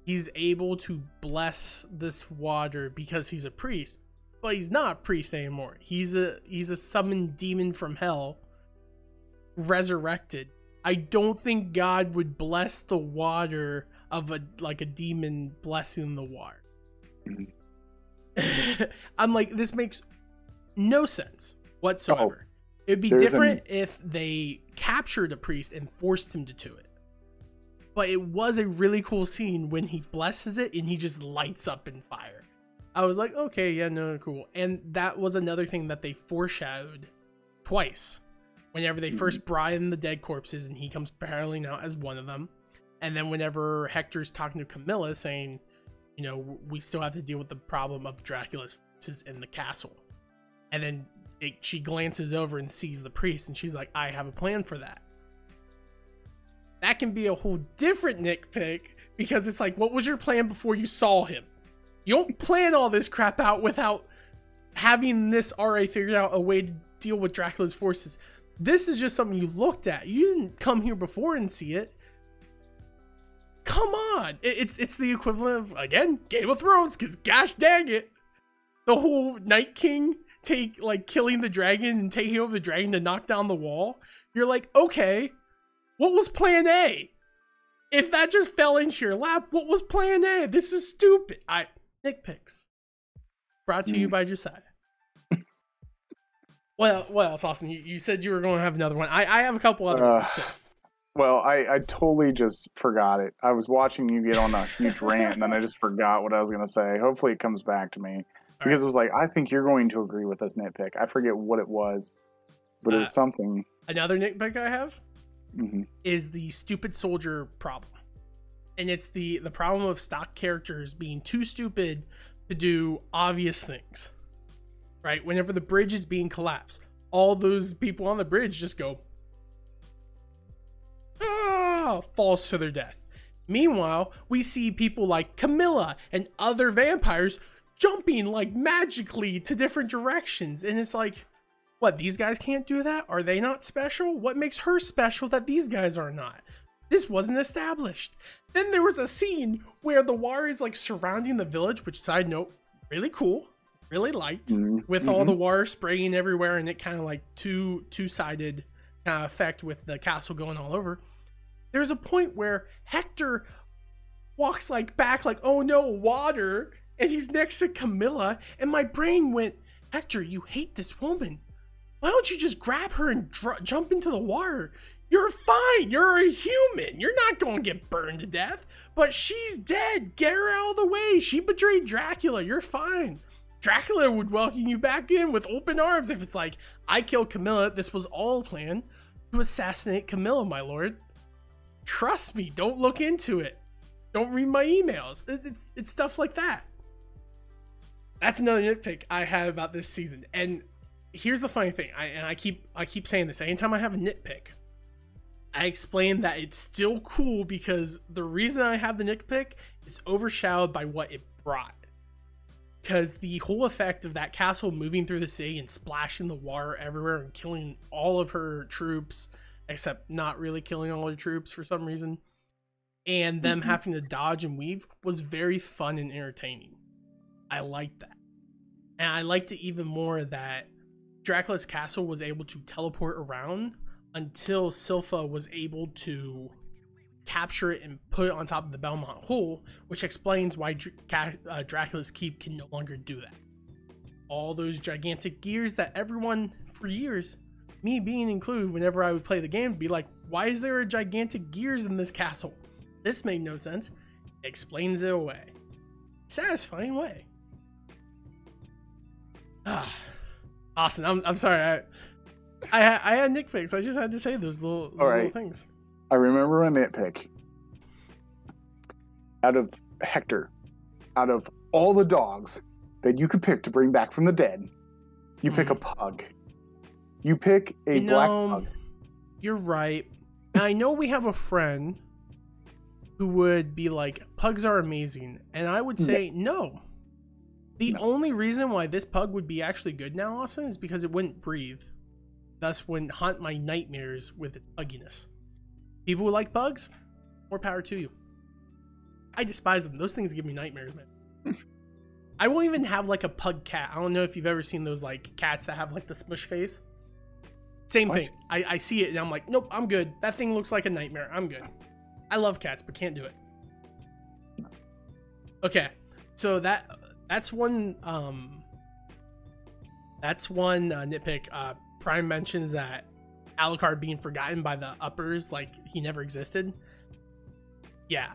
he's able to bless this water because he's a priest, but he's not a priest anymore. He's a he's a summoned demon from hell, resurrected. I don't think God would bless the water of a like a demon blessing the water. Mm-hmm. I'm like, this makes no sense whatsoever. Oh. It'd be There's different an... if they captured a priest and forced him to do it. But it was a really cool scene when he blesses it and he just lights up in fire. I was like, okay, yeah, no, cool. And that was another thing that they foreshadowed twice. Whenever they mm-hmm. first brought in the dead corpses and he comes barreling out as one of them. And then whenever Hector's talking to Carmilla saying, you know, we still have to deal with the problem of Dracula's forces in the castle. And then it, she glances over and sees the priest and she's like, I have a plan for that. That can be a whole different nitpick, because it's like, what was your plan before you saw him? You don't plan all this crap out without having this already figured out a way to deal with Dracula's forces. This is just something you looked at. You didn't come here before and see it. Come on. It's it's the equivalent of, again, Game of Thrones, because gosh dang it. The whole Night King take like killing the dragon and taking over the dragon to knock down the wall. You're like, okay, what was plan A? If that just fell into your lap, what was plan A? This is stupid. I nitpicks. Brought to mm. you by Josiah. Well, what else, Austin? You, you said you were going to have another one. I, I have a couple other uh, ones too. Well, I, I totally just forgot it. I was watching you get on a huge rant, and then I just forgot what I was going to say. Hopefully it comes back to me. All because right. It was like, I think you're going to agree with this nitpick. I forget what it was, but uh, it was something. Another nitpick I have mm-hmm. is the stupid soldier problem. And it's the, the problem of stock characters being too stupid to do obvious things. Right? Whenever the bridge is being collapsed, all those people on the bridge just go, ah, falls to their death. Meanwhile, we see people like Carmilla and other vampires jumping like magically to different directions. And it's like, what, these guys can't do that? Are they not special? What makes her special that these guys are not? This wasn't established. Then there was a scene where the war is like surrounding the village, which, side note, really cool. Really liked mm-hmm. with all the water spraying everywhere, and it kind of like two two-sided kind of effect with the castle going all over. There's a point where Hector walks like back like, oh no, water, and he's next to Carmilla, and my brain went, Hector, you hate this woman, why don't you just grab her and dr- jump into the water? You're fine, you're a human, you're not going to get burned to death, but she's dead, get her out of the way, she betrayed Dracula, you're fine. Dracula would welcome you back in with open arms if it's like, I killed Carmilla. This was all planned to assassinate Carmilla, my lord. Trust me. Don't look into it. Don't read my emails. It's it's stuff like that. That's another nitpick I have about this season. And here's the funny thing. I and I keep I keep saying this. Anytime I have a nitpick, I explain that it's still cool because the reason I have the nitpick is overshadowed by what it brought. Because the whole effect of that castle moving through the city and splashing the water everywhere and killing all of her troops, except not really killing all her troops for some reason, and them mm-hmm. having to dodge and weave was very fun and entertaining. I liked that. And I liked it even more that Dracula's castle was able to teleport around until Silpha was able to capture it and put it on top of the Belmont hole, which explains why Dr- uh, Dracula's keep can no longer do that. All those gigantic gears that everyone for years, me being included, whenever I would play the game, be like, why is there a gigantic gears in this castle? This made no sense. It explains it away. Satisfying way. Ah, Austin, I'm I'm sorry. I I, I had nitpicks. I just had to say those little, those right. little things. I remember a nitpick. Out of Hector, out of all the dogs that you could pick to bring back from the dead, you pick a pug. You pick a no, black pug. You're right. I know we have a friend who would be like, pugs are amazing. And I would say, yeah. no. The no. only reason why this pug would be actually good now, Austin, is because it wouldn't breathe. Thus wouldn't haunt my nightmares with its pugginess. People who like pugs, more power to you. I despise them. Those things give me nightmares, man. I won't even have like a pug cat. I don't know if you've ever seen those like cats that have like the smush face. Same what? thing. I, I see it and I'm like, nope, I'm good. That thing looks like a nightmare. I'm good. I love cats, but can't do it. Okay, so that that's one. Um, that's one uh, nitpick. Uh, Prime mentions that Alucard being forgotten by the uppers, like he never existed. Yeah.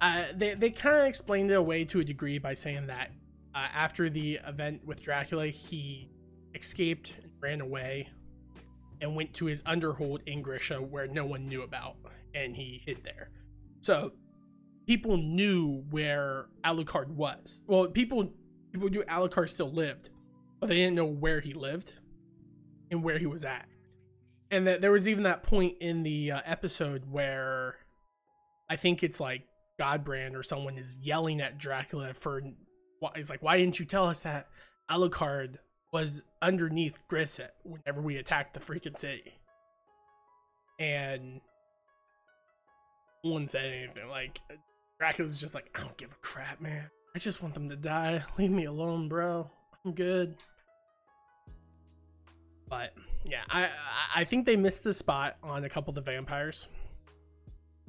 Uh, they they kind of explained it away to a degree by saying that uh, after the event with Dracula, he escaped and ran away and went to his underhold in Grisha where no one knew about, and he hid there. So people knew where Alucard was. Well, people people knew Alucard still lived, but they didn't know where he lived and where he was at. And that there was even that point in the uh, episode where I think it's like Godbrand or someone is yelling at Dracula for, he's like, why didn't you tell us that Alucard was underneath Grisha whenever we attacked the freaking city? And no one said anything. Like, Dracula's just like, I don't give a crap, man. I just want them to die. Leave me alone, bro. I'm good. But yeah, I I think they missed the spot on a couple of the vampires.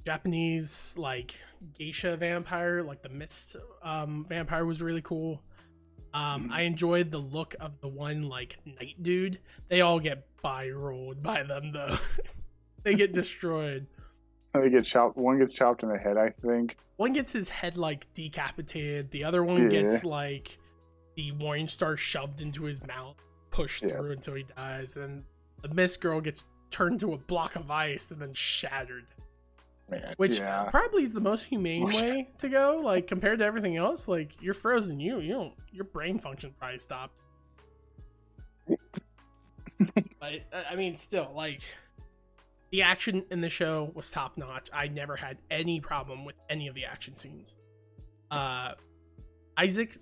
Japanese like geisha vampire, like the mist um vampire was really cool. um I enjoyed the look of the one like night dude. They all get by-rolled by them though. They get destroyed. They get chopped. One gets chopped in the head. I think one gets his head like decapitated, the other one yeah. gets like the Morningstar shoved into his mouth, pushed yeah. through until he dies. Then the mist girl gets turned to a block of ice and then shattered. Man, which yeah. probably is the most humane way to go, like compared to everything else. Like you're frozen, you you don't, your brain function probably stopped. But I mean, still, like the action in the show was top notch. I never had any problem with any of the action scenes. Uh, Isaac,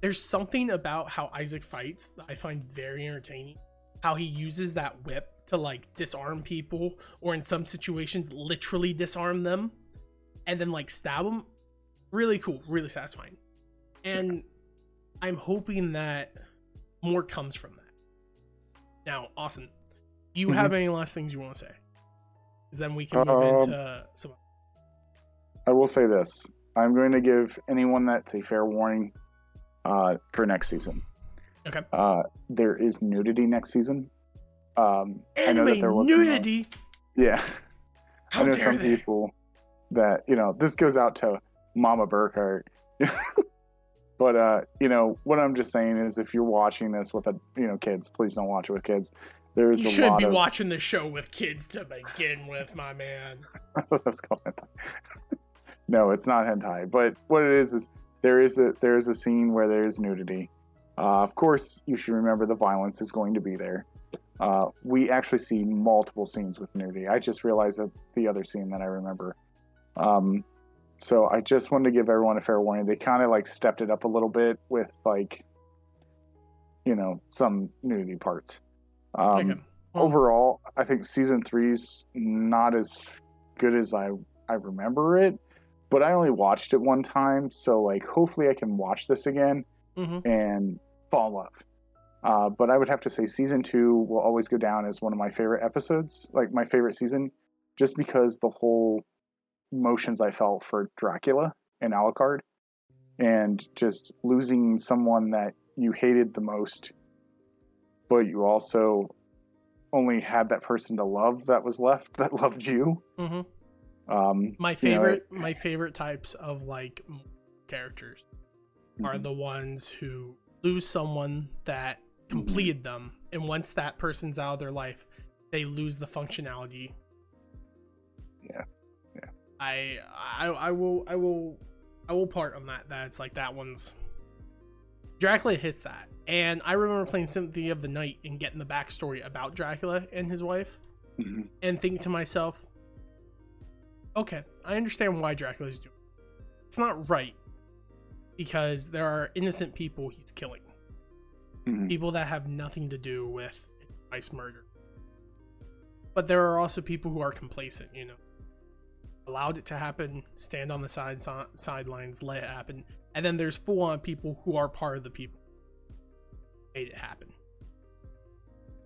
there's something about how Isaac fights that I find very entertaining. How he uses that whip to like disarm people, or in some situations literally disarm them and then like stab them. Really cool, really satisfying. And yeah. I'm hoping that more comes from that. Now, Austin, do you mm-hmm. have any last things you want to say? Because then we can move um, into some. I will say this. I'm going to give anyone that's a fair warning uh, for next season. Okay. Uh, there is nudity next season. Um, I know that there was nudity. No, yeah, How I know some they? people that, you know, this goes out to Mama Burkhart. But uh, you know what I'm just saying is, if you're watching this with a, you know, kids, please don't watch it with kids. There's you a should lot be of... watching the show with kids to begin with, my man. I thought that was called hentai. No, it's not hentai. But what it is is there is a there is a scene where there is nudity. Uh, of course, you should remember the violence is going to be there. Uh, we actually see multiple scenes with nudity. I just realized that the other scene that I remember. Um, so I just wanted to give everyone a fair warning. They kind of like stepped it up a little bit with like, you know, some nudity parts. Um, okay. well, overall, I think season three's not as good as I, I remember it, but I only watched it one time. So like, hopefully I can watch this again mm-hmm. and fall in love. Uh, but I would have to say season two will always go down as one of my favorite episodes, like my favorite season, just because the whole emotions I felt for Dracula and Alucard and just losing someone that you hated the most, but you also only had that person to love that was left that loved you. Mm-hmm. Um, my favorite, you know, my favorite types of like characters mm-hmm. are the ones who lose someone that completed them, and once that person's out of their life, they lose the functionality. Yeah, yeah. I, I, I will, I will I will part on that. That's like that one's Dracula hits that. And I remember playing Symphony of the Night and getting the backstory about Dracula and his wife, mm-hmm. and thinking to myself, okay, I understand why Dracula's doing it. It's not right, because there are innocent people he's killing. Mm-hmm. People that have nothing to do with ice murder. But there are also people who are complacent, you know. Allowed it to happen, stand on the side so- sidelines, let it happen. And then there's full-on people who are part of the people who made it happen.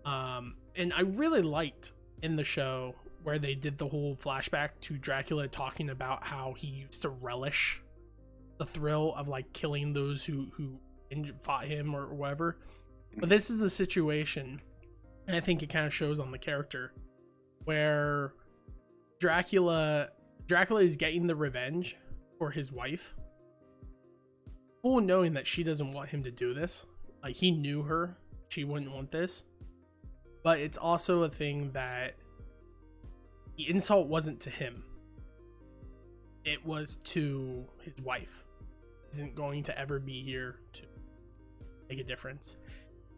Um, and I really liked in the show where they did the whole flashback to Dracula talking about how he used to relish the thrill of like killing those who who injured, fought him or whatever. But this is the situation, and I think it kind of shows on the character, where Dracula Dracula is getting the revenge for his wife, full knowing that she doesn't want him to do this. Like, he knew her, she wouldn't want this. But it's also a thing that the insult wasn't to him, it was to his wife. Isn't going to ever be here to make a difference.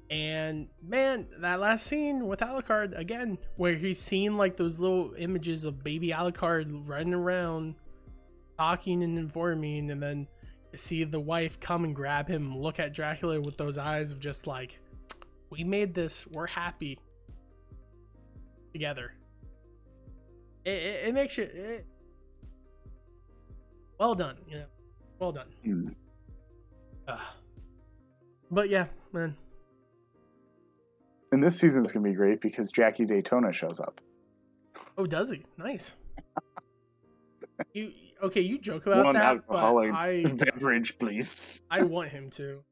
And man, that last scene with Alucard again, where he's seeing like those little images of baby Alucard running around talking and informing, and then see the wife come and grab him, look at Dracula with those eyes of just like, we made this, we're happy together. It, it, it makes you it, well done, you know, well done. Mm. Uh, but yeah, man. And this season's gonna be great because Jackie Daytona shows up. Oh, does he? Nice. you okay? You joke about One that, alcoholic but I beverage, please. I want him to.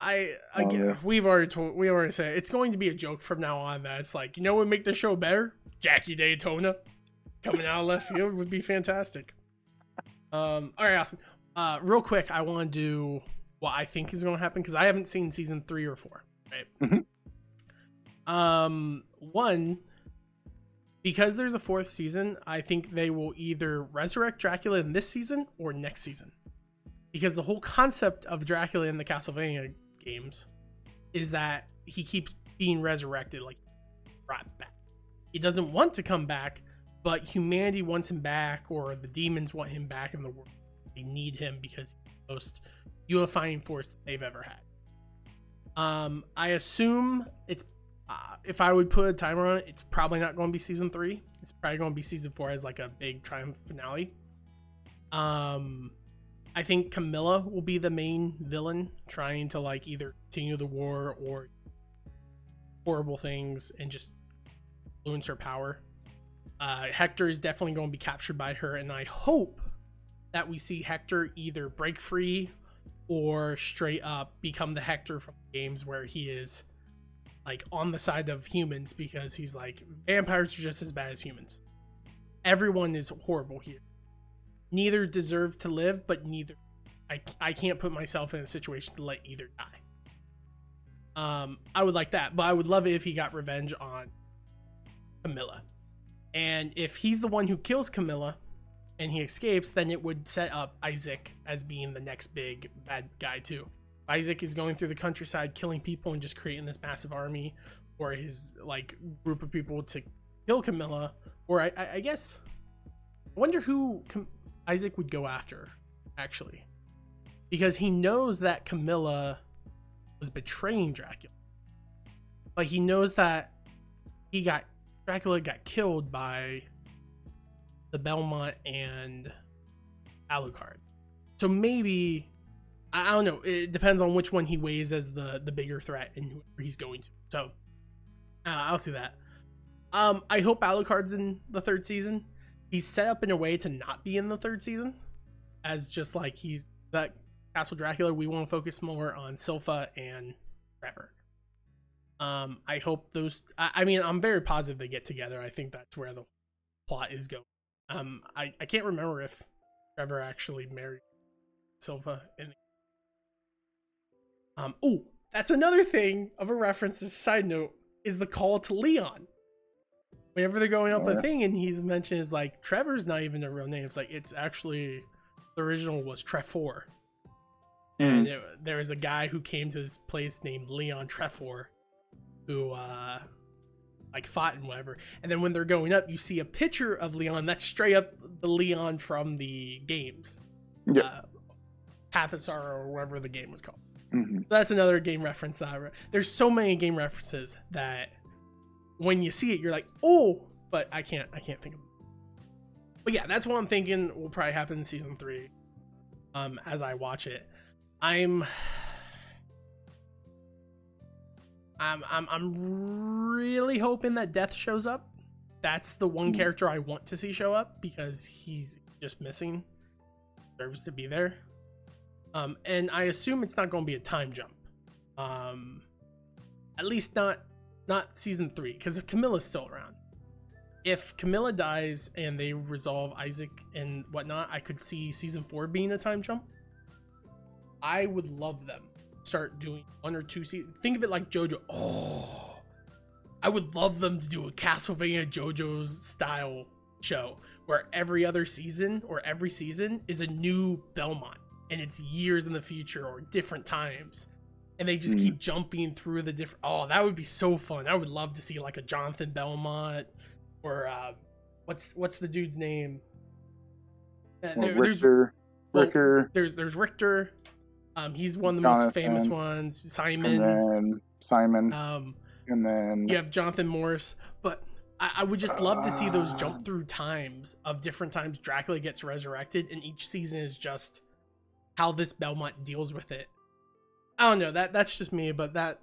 I again, oh, yeah. we've already told, we already said it. It's going to be a joke from now on that it's like, you know what would make the show better? Jackie Daytona coming out of left field would be fantastic. Um, all right, Austin. Uh, real quick, I want to do what I think is going to happen because I haven't seen season three or four. Right. Mm-hmm. Um, one, because there's a fourth season, I think they will either resurrect Dracula in this season or next season, because the whole concept of Dracula in the Castlevania games is that he keeps being resurrected, like brought back. He doesn't want to come back, but humanity wants him back, or the demons want him back in the world. They need him because he's the most unifying force that they've ever had. Um, I assume it's, uh, if I would put a timer on it, it's probably not going to be season three. It's probably going to be season four as like a big triumph finale. Um, I think Carmilla will be the main villain, trying to like either continue the war or horrible things and just influence her power. Uh, Hector is definitely going to be captured by her, and I hope that we see Hector either break free or straight up become the Hector from the games, where he is like on the side of humans because he's like, vampires are just as bad as humans. Everyone is horrible here. Neither deserve to live, but neither I, I can't put myself in a situation to let either die. Um, I would like that, but I would love it if he got revenge on Carmilla. And if he's the one who kills Carmilla and he escapes, then it would set up Isaac as being the next big bad guy too. Isaac is going through the countryside killing people and just creating this massive army or his like group of people to kill Carmilla. Or I, I, I guess, I wonder who Com- Isaac would go after, actually, because he knows that Carmilla was betraying Dracula, but he knows that he got Dracula got killed by the Belmont and Alucard. So maybe, I don't know, it depends on which one he weighs as the, the bigger threat and whoever he's going to. So uh, I'll see that. Um, I hope Alucard's in the third season. He's set up in a way to not be in the third season, as just like he's that Castle Dracula. We want to focus more on Silpha and Trevor. Um, I hope those, I, I mean, I'm very positive they get together. I think that's where the plot is going. Um, I, I can't remember if Trevor actually married Silpha. In the- um, oh, that's another thing of a reference, as a side note, is the call to Leon. Whenever they're going up oh, yeah. the thing and he's mentioned is like, Trevor's not even a real name. It's like, it's actually the original was Trefor. Mm. And it, there was a guy who came to this place named Leon Trefor, who uh, like fought and whatever. And then when they're going up, you see a picture of Leon that's straight up the Leon from the games. Yeah. Uh, Path of Sorrow, or whatever the game was called. Mm-hmm. So that's another game reference that I re- there's so many game references that when you see it, you're like, oh, but I can't, I can't think of it. But yeah, that's what I'm thinking will probably happen in season three. Um, as I watch it, I'm, I'm, I'm, I'm really hoping that Death shows up. That's the one character I want to see show up because he's just missing. Deserves to be there. Um, and I assume it's not going to be a time jump. Um, at least not, not season three, because Camilla's still around. If Carmilla dies and they resolve Isaac and whatnot, I could see season four being a time jump. I would love them to start doing one or two seasons. Think of it like JoJo. Oh, I would love them to do a Castlevania JoJo's style show where every other season or every season is a new Belmont and it's years in the future or different times. And they just mm. keep jumping through the different. Oh, that would be so fun. I would love to see like a Jonathan Belmont. Or uh, what's what's the dude's name? Uh, there, Richter. There's, Richter. Well, there's there's Richter. Um, he's one of the Jonathan, most famous ones. Simon. And then Simon. Um, and then you have Jonathan Morris. But I, I would just love uh, to see those jump through times of different times Dracula gets resurrected, and each season is just how this Belmont deals with it. I don't know. That that's just me. But that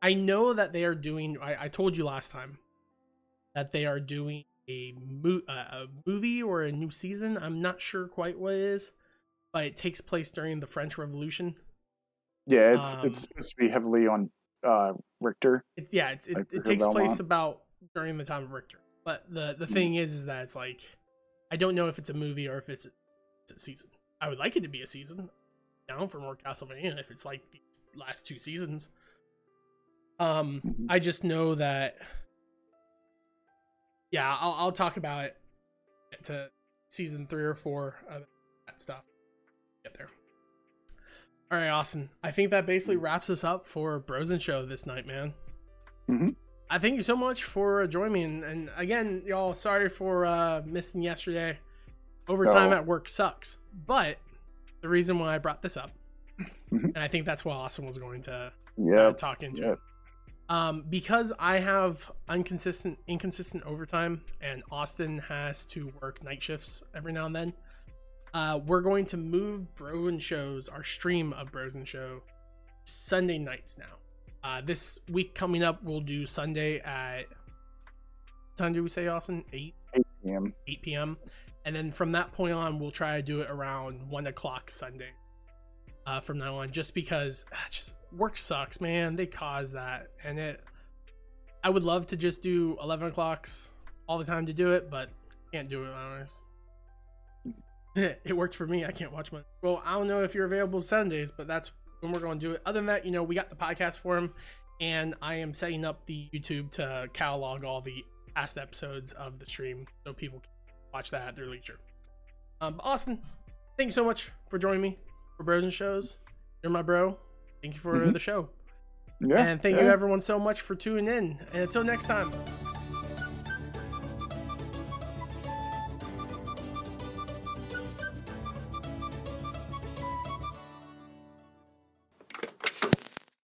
I know that they are doing. I, I told you last time. That they are doing a, mo- uh, a movie or a new season. I'm not sure quite what it is, but it takes place during the French Revolution. Yeah, it's um, it's supposed to be heavily on uh, Richter. It, yeah, it's, it, like it takes Belmont. place about during the time of Richter. But the, the thing mm. is, is that it's like, I don't know if it's a movie or if it's a, it's a season. I would like it to be a season. Down for more Castlevania if it's like the last two seasons. Um, mm-hmm. I just know that... Yeah, I'll I'll talk about it to season three or four of that stuff. Get there. All right, Austin. I think that basically wraps us up for Brozen Show this night, man. Mm-hmm. I thank you so much for joining me, and, and again, y'all, sorry for uh, missing yesterday. Overtime no. at work sucks, but the reason why I brought this up, mm-hmm. and I think that's what Austin was going to yep. uh, talk into. Yep. Um, because I have inconsistent, inconsistent overtime and Austin has to work night shifts every now and then, uh, we're going to move Brozen Shows, our stream of Brozen Show, Sunday nights now. Uh, this week coming up, we'll do Sunday at, what time did we say, Austin? eight p.m. eight p.m. And then from that point on, we'll try to do it around one o'clock Sunday uh, from now on, just because... Ah, just, work sucks, man. They cause that, and it. I would love to just do eleven o'clocks all the time to do it, but can't do it. Honest, it worked for me. I can't watch my. Well, I don't know if you're available Sundays, but that's when we're going to do it. Other than that, you know, we got the podcast form, and I am setting up the YouTube to catalog all the past episodes of the stream so people can watch that at their leisure. Um, Austin, thank you so much for joining me for Bros and Shows. You're my bro. Thank you for mm-hmm. the show. Yeah, and thank yeah. you everyone so much for tuning in. And until next time.